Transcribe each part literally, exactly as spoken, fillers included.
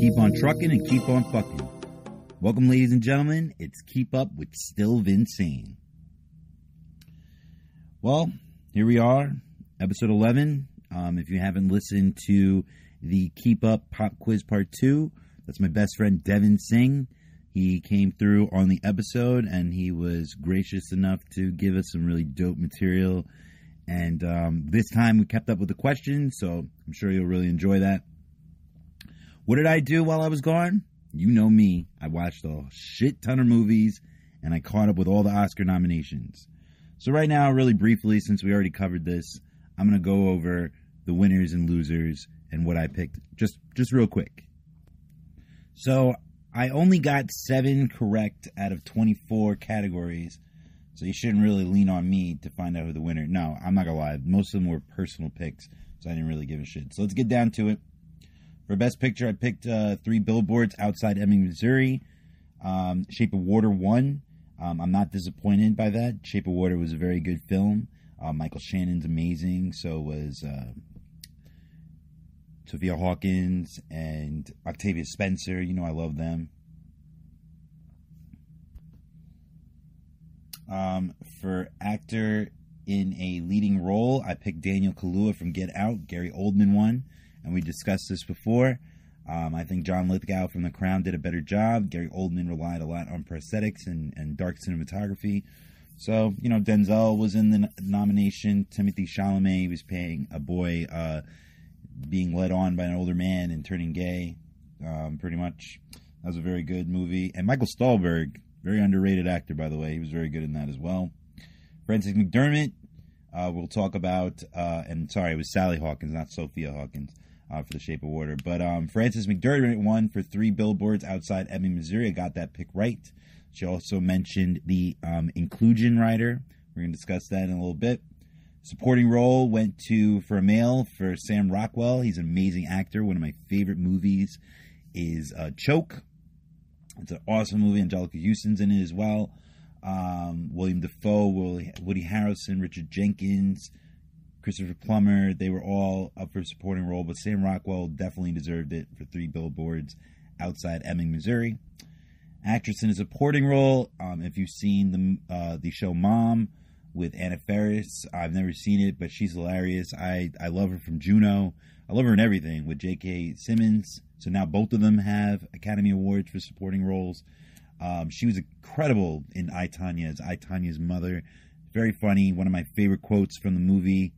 Keep on trucking and keep on fucking. Welcome, ladies and gentlemen. It's Keep Up with Still Vincent. Well, here we are, episode eleven. Um, if you haven't listened to the Keep Up Pop Quiz Part two, that's my best friend Devin Singh. He came through on the episode, and he was gracious enough to give us some really dope material. And um, this time we kept up with the questions, so I'm sure you'll really enjoy that. What did I do while I was gone? You know me. I watched a shit ton of movies, and I caught up with all the Oscar nominations. So right now, really briefly, since we already covered this, I'm going to go over the winners and losers and what I picked, just just real quick. So I only got seven correct out of twenty-four categories, so you shouldn't really lean on me to find out who the winner. No, I'm not going to lie. Most of them were personal picks, so I didn't really give a shit. So let's get down to it. For Best Picture, I picked uh, Three Billboards Outside Ebbing, Missouri. Um, Shape of Water won. Um, I'm not disappointed by that. Shape of Water was a very good film. Uh, Michael Shannon's amazing. So was uh, Sophia Hawkins and Octavia Spencer. You know I love them. Um, for actor in a leading role, I picked Daniel Kaluuya from Get Out. Gary Oldman won. And we discussed this before. Um, I think John Lithgow from The Crown did a better job. Gary Oldman relied a lot on prosthetics and, and dark cinematography. So, you know, Denzel was in the n- nomination. Timothy Chalamet was playing a boy uh, being led on by an older man and turning gay, um, pretty much. That was a very good movie. And Michael Stahlberg, very underrated actor, by the way. He was very good in that as well. Frances McDormand, uh, we'll talk about, uh, and sorry, it was Sally Hawkins, not Sophia Hawkins. Uh, for The Shape of Water. But um, Frances McDormand won for Three Billboards Outside Ebbing, Missouri. I got that pick right. She also mentioned the um, inclusion rider. We're going to discuss that in a little bit. Supporting role went to, for a male, for Sam Rockwell. He's an amazing actor. One of my favorite movies is uh, Choke. It's an awesome movie. Angelica Houston's in it as well. Um, William Dafoe, Woody Harrison, Richard Jenkins, Christopher Plummer, they were all up for supporting role, but Sam Rockwell definitely deserved it for Three Billboards Outside Ebbing, Missouri. Actress in a supporting role, um, if you've seen the uh, the show Mom with Anna Faris, I've never seen it, but she's hilarious. I, I love her from Juno. I love her in everything with J K. Simmons. So now both of them have Academy Awards for supporting roles. Um, she was incredible in I, Tonya as I, Tonya's mother. Very funny. One of my favorite quotes from the movie.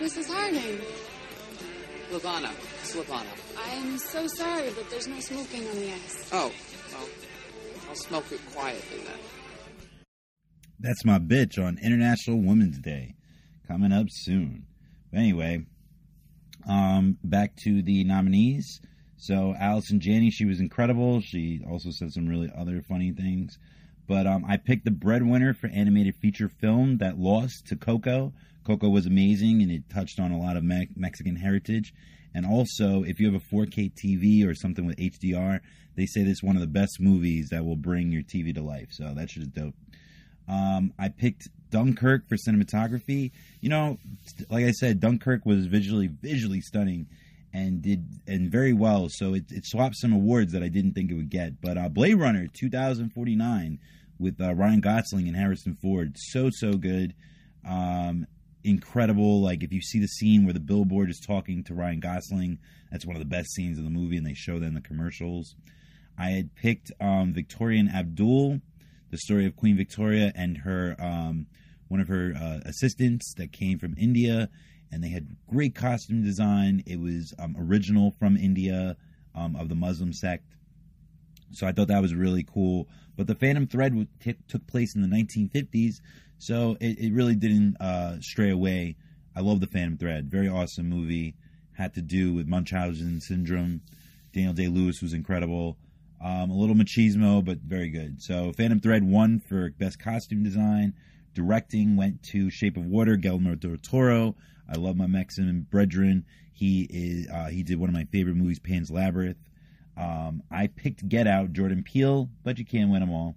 This is her name. Lavana. It's Lavana. I am so sorry, but there's no smoking on the ice. Oh, well, I'll smoke it quietly then. That's my bitch on International Women's Day. Coming up soon. But anyway, um, back to the nominees. So Allison Janney, she was incredible. She also said some really other funny things. But um, I picked The Breadwinner for animated feature film that lost to Coco. Coco was amazing, and it touched on a lot of me- Mexican heritage. And also, if you have a four K T V or something with H D R, they say this is one of the best movies that will bring your T V to life. So that shit is dope. Um, I picked Dunkirk for cinematography. You know, like I said, Dunkirk was visually visually stunning and did and very well. So it, it swapped some awards that I didn't think it would get. But uh, Blade Runner twenty forty-nine with uh, Ryan Gosling and Harrison Ford, so, so good. Um... Incredible, like if you see the scene where the billboard is talking to Ryan Gosling, that's one of the best scenes of the movie, and they show that in the commercials. I had picked um, Victorian Abdul, the story of Queen Victoria and her um, one of her uh, assistants that came from India, and they had great costume design. It was um, original from India um, of the Muslim sect, so I thought that was really cool. But the Phantom Thread t- took place in the nineteen fifties. So it, it really didn't uh, stray away. I love The Phantom Thread. Very awesome movie. Had to do with Munchausen syndrome. Daniel Day-Lewis was incredible. Um, a little machismo, but very good. So Phantom Thread won for Best Costume Design. Directing went to Shape of Water, Guillermo del Toro. I love my Mexican brethren. He is uh, he did one of my favorite movies, Pan's Labyrinth. Um, I picked Get Out, Jordan Peele, but you can't win them all.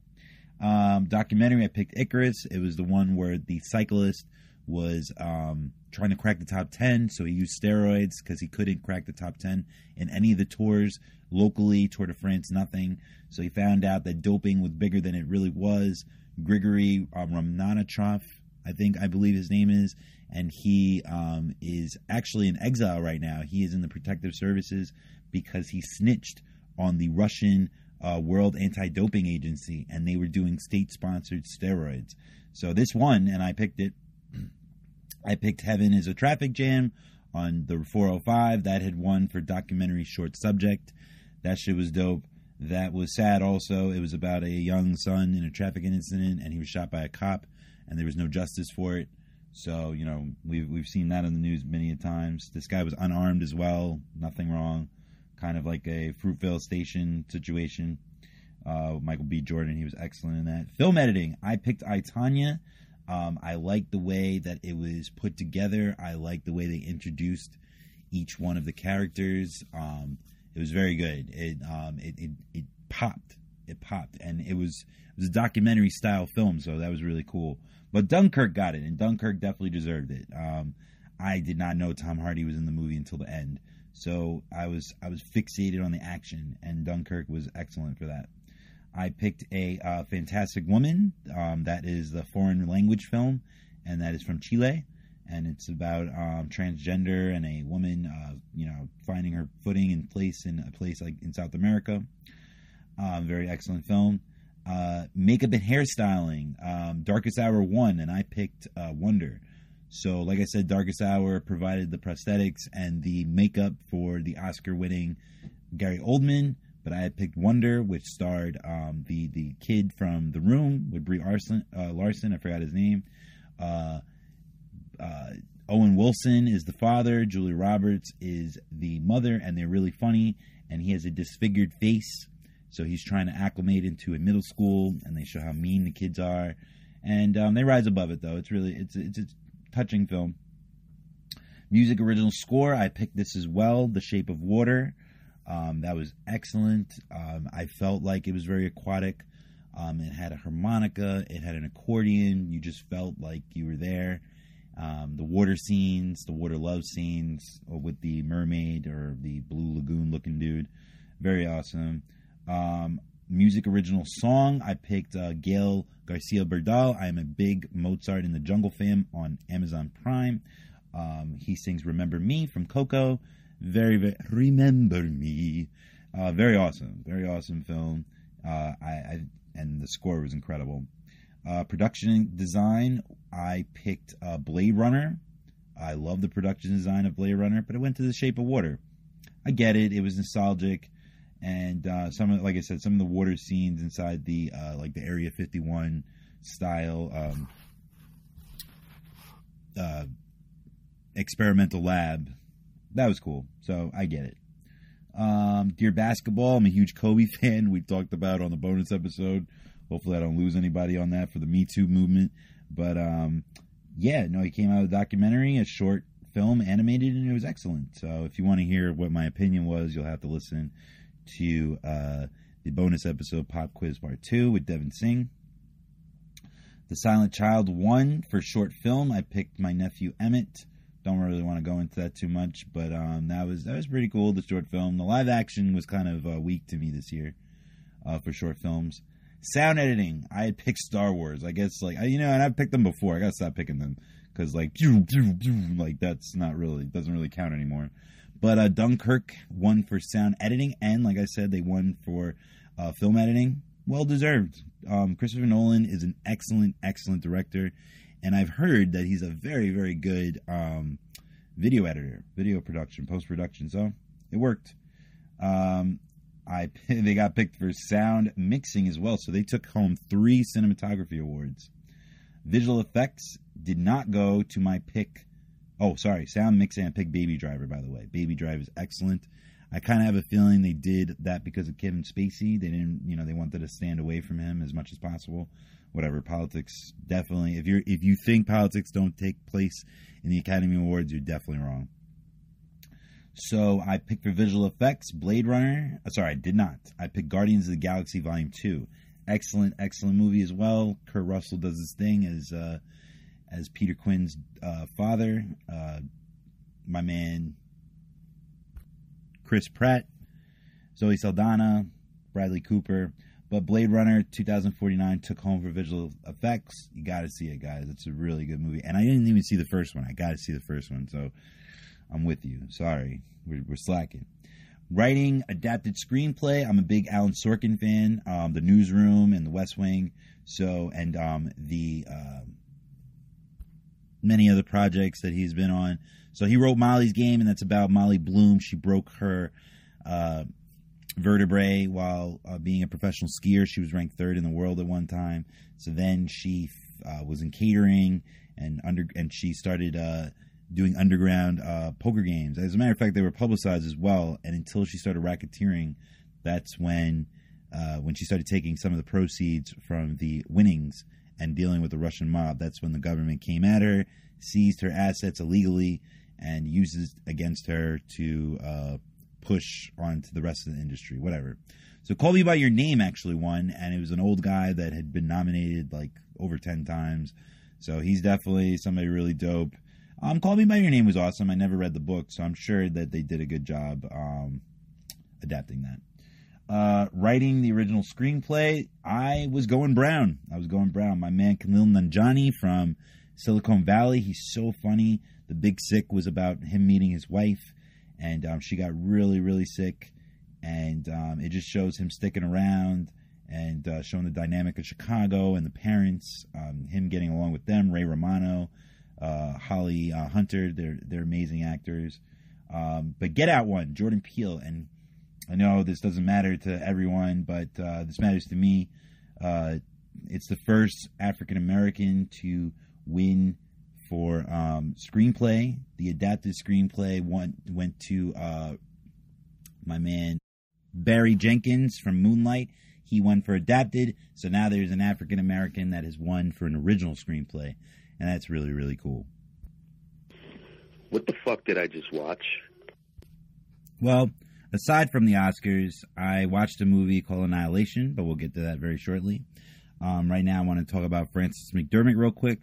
Um, documentary, I picked Icarus. It was the one where the cyclist was um, trying to crack the top ten, so he used steroids because he couldn't crack the top ten in any of the tours locally. Tour de France, nothing. So he found out that doping was bigger than it really was. Grigory um, Ramnanachov, I think, I believe his name is, and he um, is actually in exile right now. He is in the protective services because he snitched on the Russian uh, World Anti-Doping Agency, and they were doing state-sponsored steroids. So this one, and I picked it, I picked Heaven is a Traffic Jam on the four oh five. That had won for documentary short subject. That shit was dope. That was sad also. It was about a young son in a traffic incident, and he was shot by a cop, and there was no justice for it. So, you know, we've, we've seen that on the news many a times. This guy was unarmed as well. Nothing wrong. Kind of like a Fruitvale Station situation. Uh, Michael B. Jordan, he was excellent in that. Film editing. I picked I, Tonya. Um, I liked the way that it was put together. I liked the way they introduced each one of the characters. Um, it was very good. It, um, it it it popped. It popped, and it was it was a documentary style film, so that was really cool. But Dunkirk got it, and Dunkirk definitely deserved it. Um, I did not know Tom Hardy was in the movie until the end, so I was I was fixated on the action, and Dunkirk was excellent for that. I picked a uh, Fantastic Woman. Um, that is the foreign language film, and that is from Chile, and it's about um, transgender and a woman, uh, you know, finding her footing in place in a place like in South America. Um, very excellent film. Uh, makeup and hairstyling. Um, Darkest Hour won, and I picked uh, Wonder. So, like I said, Darkest Hour provided the prosthetics and the makeup for the Oscar-winning Gary Oldman. But I had picked Wonder, which starred um, the the kid from The Room with Brie Arson, uh, Larson. I forgot his name. Uh, uh, Owen Wilson is the father. Julia Roberts is the mother, and they're really funny. And he has a disfigured face, so he's trying to acclimate into a middle school. And they show how mean the kids are, and um, they rise above it though. It's really it's it's a touching film. Music original score. I picked this as well. The Shape of Water. Um, that was excellent. Um, I felt like it was very aquatic. Um, it had a harmonica. It had an accordion. You just felt like you were there. Um, the water scenes, the water love scenes or with the mermaid or the blue lagoon looking dude. Very awesome. Um, music original song. I picked uh, Gael Garcia Bernal. I am a big Mozart in the Jungle fan on Amazon Prime. Um, he sings Remember Me from Coco. Very, very, Remember Me. Uh, very awesome. Very awesome film. Uh, I, I and the score was incredible. Uh, production design, I picked uh, Blade Runner. I love the production design of Blade Runner, but it went to The Shape of Water. I get it. It was nostalgic. And uh, some of, like I said, some of the water scenes inside the, uh, like the Area fifty-one style um, uh, experimental lab. That was cool, so I get it. Um, Dear Basketball, I'm a huge Kobe fan. We talked about on the bonus episode. Hopefully I don't lose anybody on that for the Me Too movement. But, um, yeah, no, he came out with a documentary, a short film, animated, and it was excellent. So if you want to hear what my opinion was, you'll have to listen to uh, the bonus episode, Pop Quiz Part two with Devin Singh. The Silent Child won for short film. I picked my nephew Emmett. Don't really want to go into that too much, but um, that was that was pretty cool, the short film. The live action was kind of uh, weak to me this year uh, for short films. Sound editing, I had picked Star Wars. I guess, like, I, you know, and I've picked them before. I got to stop picking them because, like, like that's not really, doesn't really count anymore. But uh, Dunkirk won for sound editing, and, like I said, they won for uh, film editing. Well-deserved. Um, Christopher Nolan is an excellent, excellent director. And I've heard that he's a very, very good um, video editor, video production, post-production. So it worked. Um, I They got picked for sound mixing as well. So they took home three cinematography awards. Visual effects did not go to my pick. Oh, sorry. Sound mixing. I picked Baby Driver, by the way. Baby Driver is excellent. I kind of have a feeling they did that because of Kevin Spacey. They didn't, you know, they wanted to stand away from him as much as possible. Whatever, politics, definitely. If you're if you think politics don't take place in the Academy Awards, you're definitely wrong. So I picked for visual effects Blade Runner. Sorry, I did not. I picked Guardians of the Galaxy Volume two. excellent, excellent movie as well. Kurt Russell does his thing as uh, as Peter Quinn's uh, father. Uh, my man, Chris Pratt, Zoe Saldana, Bradley Cooper. But Blade Runner twenty forty-nine took home for visual effects. You got to see it, guys. It's a really good movie. And I didn't even see the first one. I got to see the first one. So I'm with you. Sorry. We're, we're slacking. Writing, adapted screenplay. I'm a big Alan Sorkin fan. Um, the Newsroom and The West Wing. So, and um, the uh, many other projects that he's been on. So he wrote Molly's Game, and that's about Molly Bloom. She broke her... Uh, vertebrae while uh, being a professional skier. She was ranked third in the world at one time. So then she uh, was in catering and under and she started uh, doing underground uh, poker games. As a matter of fact, they were publicized as well. And until she started racketeering, that's when uh, when she started taking some of the proceeds from the winnings and dealing with the Russian mob. That's when the government came at her, seized her assets illegally, and used it against her to uh, push on to the rest of the industry, whatever. So Call Me By Your Name actually won, and it was an old guy that had been nominated like over ten times. So he's definitely somebody really dope. Um, Call Me By Your Name was awesome. I never read the book, so I'm sure that they did a good job um, adapting that. Uh, writing the original screenplay, I was going brown. I was going brown. My man Kumail Nanjiani from Silicon Valley, he's so funny. The Big Sick was about him meeting his wife. And um, she got really, really sick. And um, it just shows him sticking around and uh, showing the dynamic of Chicago and the parents, um, him getting along with them, Ray Romano, uh, Holly uh, Hunter. They're, they're amazing actors. Um, but Get Out won, Jordan Peele. And I know this doesn't matter to everyone, but uh, this matters to me. Uh, it's the first African-American to win for um, screenplay. The adapted screenplay went, went to uh, my man Barry Jenkins from Moonlight. He won for adapted, so now there's an African-American that has won for an original screenplay, and that's really, really cool. What the fuck did I just watch? Well, aside from the Oscars, I watched a movie called Annihilation, but we'll get to that very shortly. Um, right now I want to talk about Frances McDormand real quick.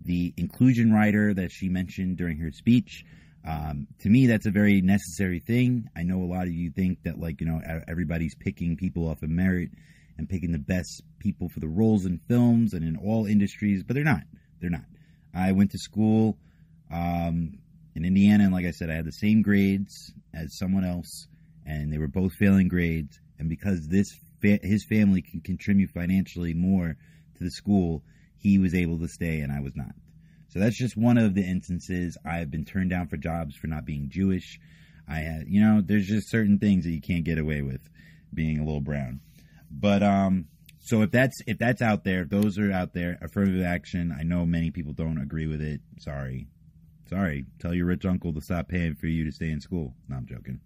The inclusion rider that she mentioned during her speech, um, to me, that's a very necessary thing. I know a lot of you think that, like, you know, everybody's picking people off of merit and picking the best people for the roles in films and in all industries, but they're not. They're not. I went to school um, in Indiana, and like I said, I had the same grades as someone else, and they were both failing grades. And because this fa- his family can contribute financially more to the school, he was able to stay and I was not. So that's just one of the instances. I've been turned down for jobs for not being Jewish. I had, you know, there's just certain things that you can't get away with being a little brown. But um, so if that's if that's out there, if those are out there, affirmative action. I know many people don't agree with it. Sorry. Sorry. Tell your rich uncle to stop paying for you to stay in school. No, I'm joking.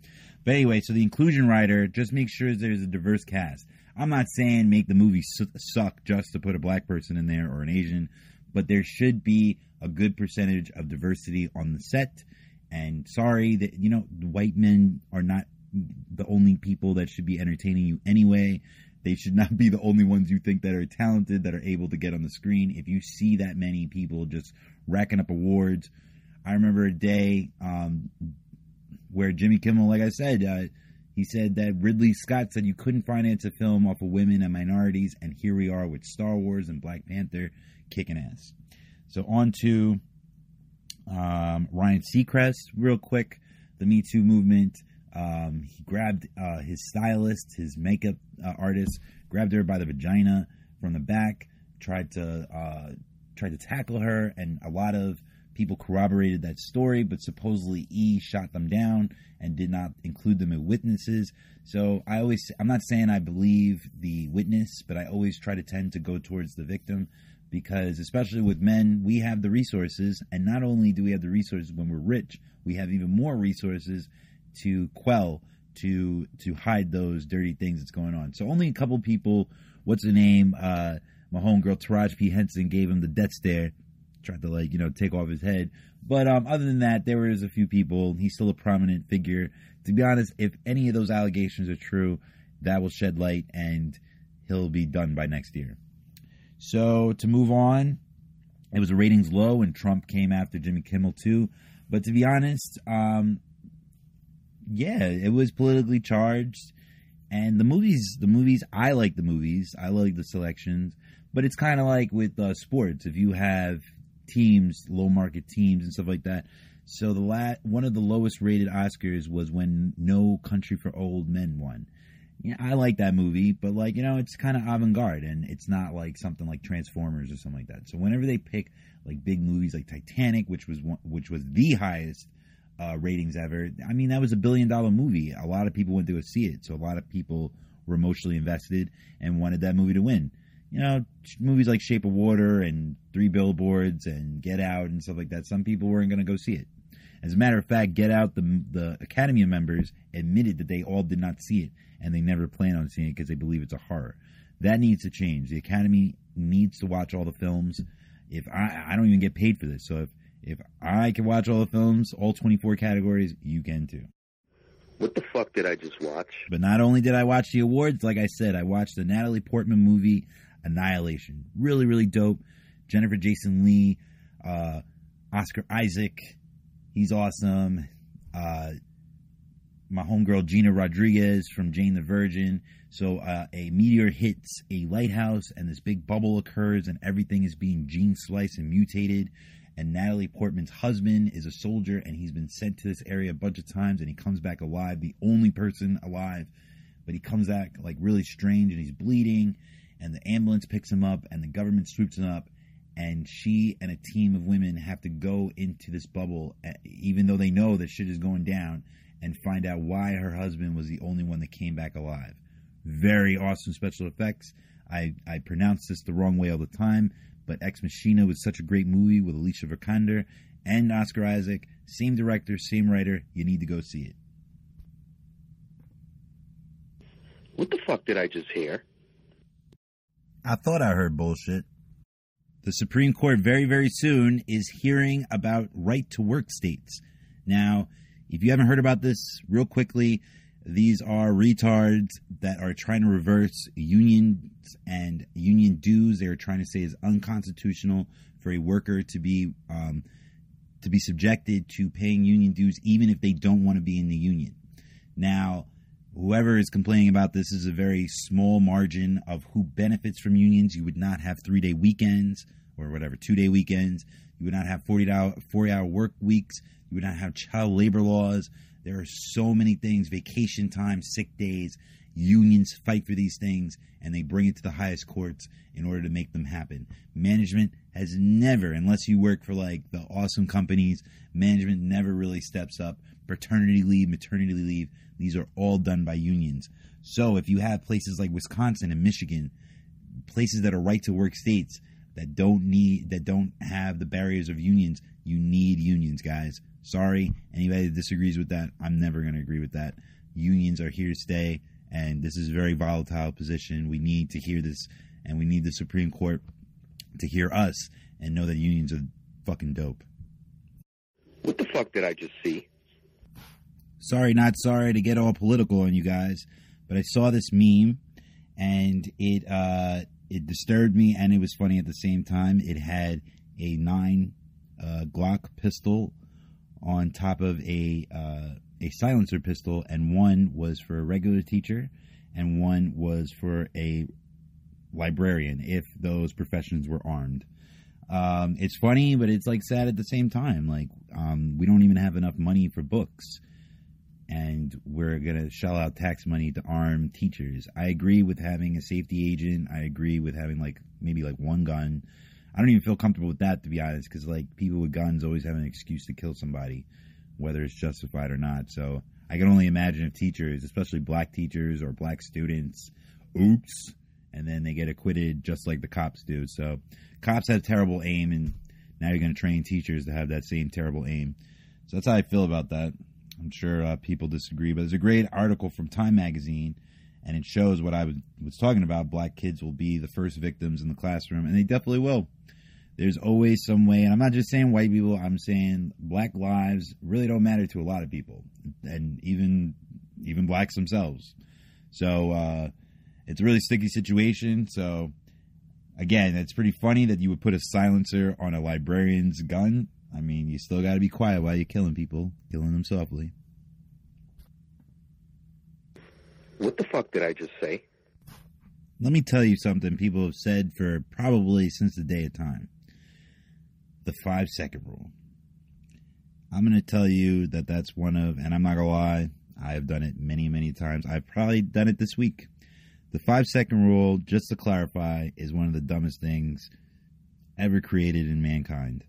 But anyway, so the inclusion rider, just make sure there's a diverse cast. I'm not saying make the movie suck just to put a black person in there or an Asian, but there should be a good percentage of diversity on the set. And sorry that, you know, white men are not the only people that should be entertaining you anyway. They should not be the only ones you think that are talented, that are able to get on the screen. If you see that many people just racking up awards. I remember a day um, where Jimmy Kimmel, like I said, uh, he said that Ridley Scott said you couldn't finance a film off of women and minorities, and here we are with Star Wars and Black Panther kicking ass. So on to um, Ryan Seacrest real quick, the Me Too movement. Um, he grabbed uh, his stylist, his makeup uh, artist, grabbed her by the vagina from the back, tried to uh, tried to tackle her, and a lot of people corroborated that story, but supposedly E shot them down and did not include them as witnesses. So I always, I'm not saying I believe the witness, but I always try to tend to go towards the victim because, especially with men, we have the resources. And not only do we have the resources when we're rich, we have even more resources to quell, to to hide those dirty things that's going on. So only a couple people, what's her name? Uh, my homegirl, Taraji P. Henson, gave him the death stare. Tried to, like, you know, take off his head. But um, other than that, there was a few people. He's still a prominent figure. To be honest, if any of those allegations are true, that will shed light. And he'll be done by next year. So to move on, it was a ratings low, and Trump came after Jimmy Kimmel too. But to be honest, um, yeah, it was politically charged. And the movies, the movies, I like the movies. I like the selections. But it's kind of like with uh, sports. If you have teams, low market teams and stuff like that. So the la- one of the lowest rated Oscars was when No Country for Old Men won. You know, I like that movie, but like, you know, it's kind of avant-garde, and it's not like something like Transformers or something like that. So whenever they pick like big movies like Titanic, which was one, which was the highest uh, ratings ever. I mean, that was a billion dollar movie. A lot of people went to go see it. So a lot of people were emotionally invested and wanted that movie to win. You know, movies like Shape of Water and Three Billboards and Get Out and stuff like that. Some people weren't going to go see it. As a matter of fact, Get Out, the the Academy members admitted that they all did not see it, and they never plan on seeing it because they believe it's a horror. That needs to change. The Academy needs to watch all the films. If I I don't even get paid for this, so if if I can watch all the films, all twenty-four categories, you can too. What the fuck did I just watch? But not only did I watch the awards, like I said, I watched the Natalie Portman movie Annihilation. Really, really dope. Jennifer Jason Leigh, uh, Oscar Isaac, he's awesome. Uh, my homegirl Gina Rodriguez from Jane the Virgin. So uh, a meteor hits a lighthouse, and this big bubble occurs, and everything is being gene sliced and mutated. And Natalie Portman's husband is a soldier, and he's been sent to this area a bunch of times, and he comes back alive, the only person alive. But he comes back like really strange, and he's bleeding. And the ambulance picks him up, and the government swoops him up, and she and a team of women have to go into this bubble, even though they know that shit is going down, and find out why her husband was the only one that came back alive. Very awesome special effects. I, I pronounce this the wrong way all the time, but Ex Machina was such a great movie with Alicia Vikander and Oscar Isaac. Same director, same writer. You need to go see it. What the fuck did I just hear? I thought I heard bullshit. The Supreme Court very, very soon is hearing about right-to-work states. Now, if you haven't heard about this, real quickly, these are retards that are trying to reverse unions and union dues. They are trying to say it's unconstitutional for a worker to be um, to be subjected to paying union dues, even if they don't want to be in the union. Now, whoever is complaining about this is a very small margin of who benefits from unions. You would not have three-day weekends or whatever, two-day weekends. You would not have forty-hour work weeks. You would not have child labor laws. There are so many things, vacation time, sick days. Unions fight for these things, and they bring it to the highest courts in order to make them happen. Management has never, unless you work for like the awesome companies, management never really steps up. Paternity leave, maternity leave. These are all done by unions. So if you have places like Wisconsin and Michigan, places that are right-to-work states that don't need, that don't have the barriers of unions, you need unions, guys. Sorry, anybody that disagrees with that, I'm never going to agree with that. Unions are here to stay, and this is a very volatile position. We need to hear this, and we need the Supreme Court to hear us and know that unions are fucking dope. What the fuck did I just see? Sorry, not sorry to get all political on you guys, but I saw this meme, and it uh, it disturbed me, and it was funny at the same time. It had a nine uh, Glock pistol on top of a uh, a silencer pistol, and one was for a regular teacher, and one was for a librarian, if those professions were armed. Um, it's funny, but it's like sad at the same time. Like um, we don't even have enough money for books. And we're going to shell out tax money to arm teachers. I agree with having a safety agent. I agree with having, like, maybe, like, one gun. I don't even feel comfortable with that, to be honest, because, like, people with guns always have an excuse to kill somebody, whether it's justified or not. So I can only imagine if teachers, especially black teachers or black students, oops, and then they get acquitted just like the cops do. So cops have terrible aim, and now you're going to train teachers to have that same terrible aim. So that's how I feel about that. I'm sure uh, people disagree, but there's a great article from Time Magazine, and it shows what I was, was talking about. Black kids will be the first victims in the classroom, and they definitely will. There's always some way, and I'm not just saying white people, I'm saying black lives really don't matter to a lot of people, and even even blacks themselves. So uh, it's a really sticky situation. So, again, it's pretty funny that you would put a silencer on a librarian's gun. I mean, you still got to be quiet while you're killing people, killing them softly. What the fuck did I just say? Let me tell you something people have said for probably since the day of time. The five-second rule. I'm going to tell you that that's one of, and I'm not going to lie, I have done it many, many times. I've probably done it this week. The five-second rule, just to clarify, is one of the dumbest things ever created in mankind.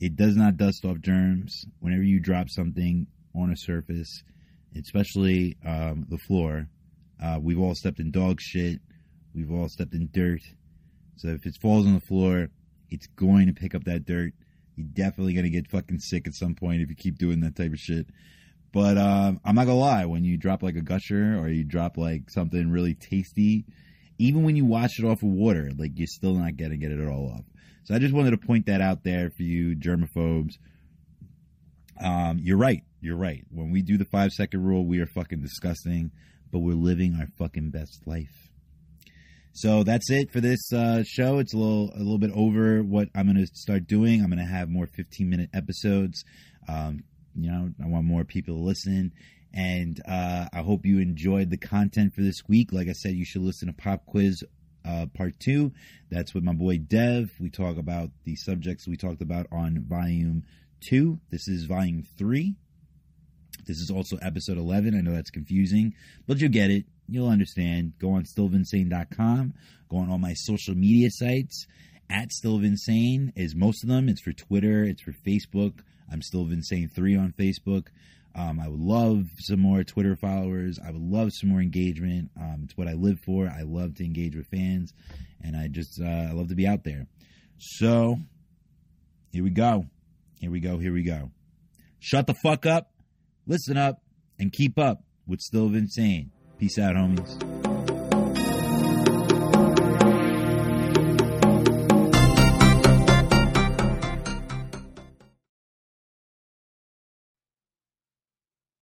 It does not dust off germs. Whenever you drop something on a surface, especially um, the floor, uh, we've all stepped in dog shit. We've all stepped in dirt. So if it falls on the floor, it's going to pick up that dirt. You're definitely going to get fucking sick at some point if you keep doing that type of shit. But um, I'm not going to lie, when you drop like a gusher or you drop like something really tasty, even when you wash it off of water, like you're still not going to get it all off. So I just wanted to point that out there for you germaphobes. Um, you're right. You're right. When we do the five-second rule, we are fucking disgusting, but we're living our fucking best life. So that's it for this uh, show. It's a little a little bit over what I'm going to start doing. I'm going to have more fifteen-minute episodes. Um, you know, I want more people to listen. And uh, I hope you enjoyed the content for this week. Like I said, you should listen to Pop Quiz uh, Part two. That's with my boy Dev. We talk about the subjects we talked about on Volume two. This is Volume three. This is also Episode eleven. I know that's confusing, but you'll get it. You'll understand. Go on still vinsane dot com. Go on all my social media sites. At still vinsane is most of them. It's for Twitter. It's for Facebook. I'm still vinsane three on Facebook. Um, I would love some more Twitter followers. I would love some more engagement. Um, it's what I live for. I love to engage with fans, and I just uh, I love to be out there. So here we go. Here we go. Here we go. Shut the fuck up. Listen up and keep up with Still Vinsane. Peace out, homies.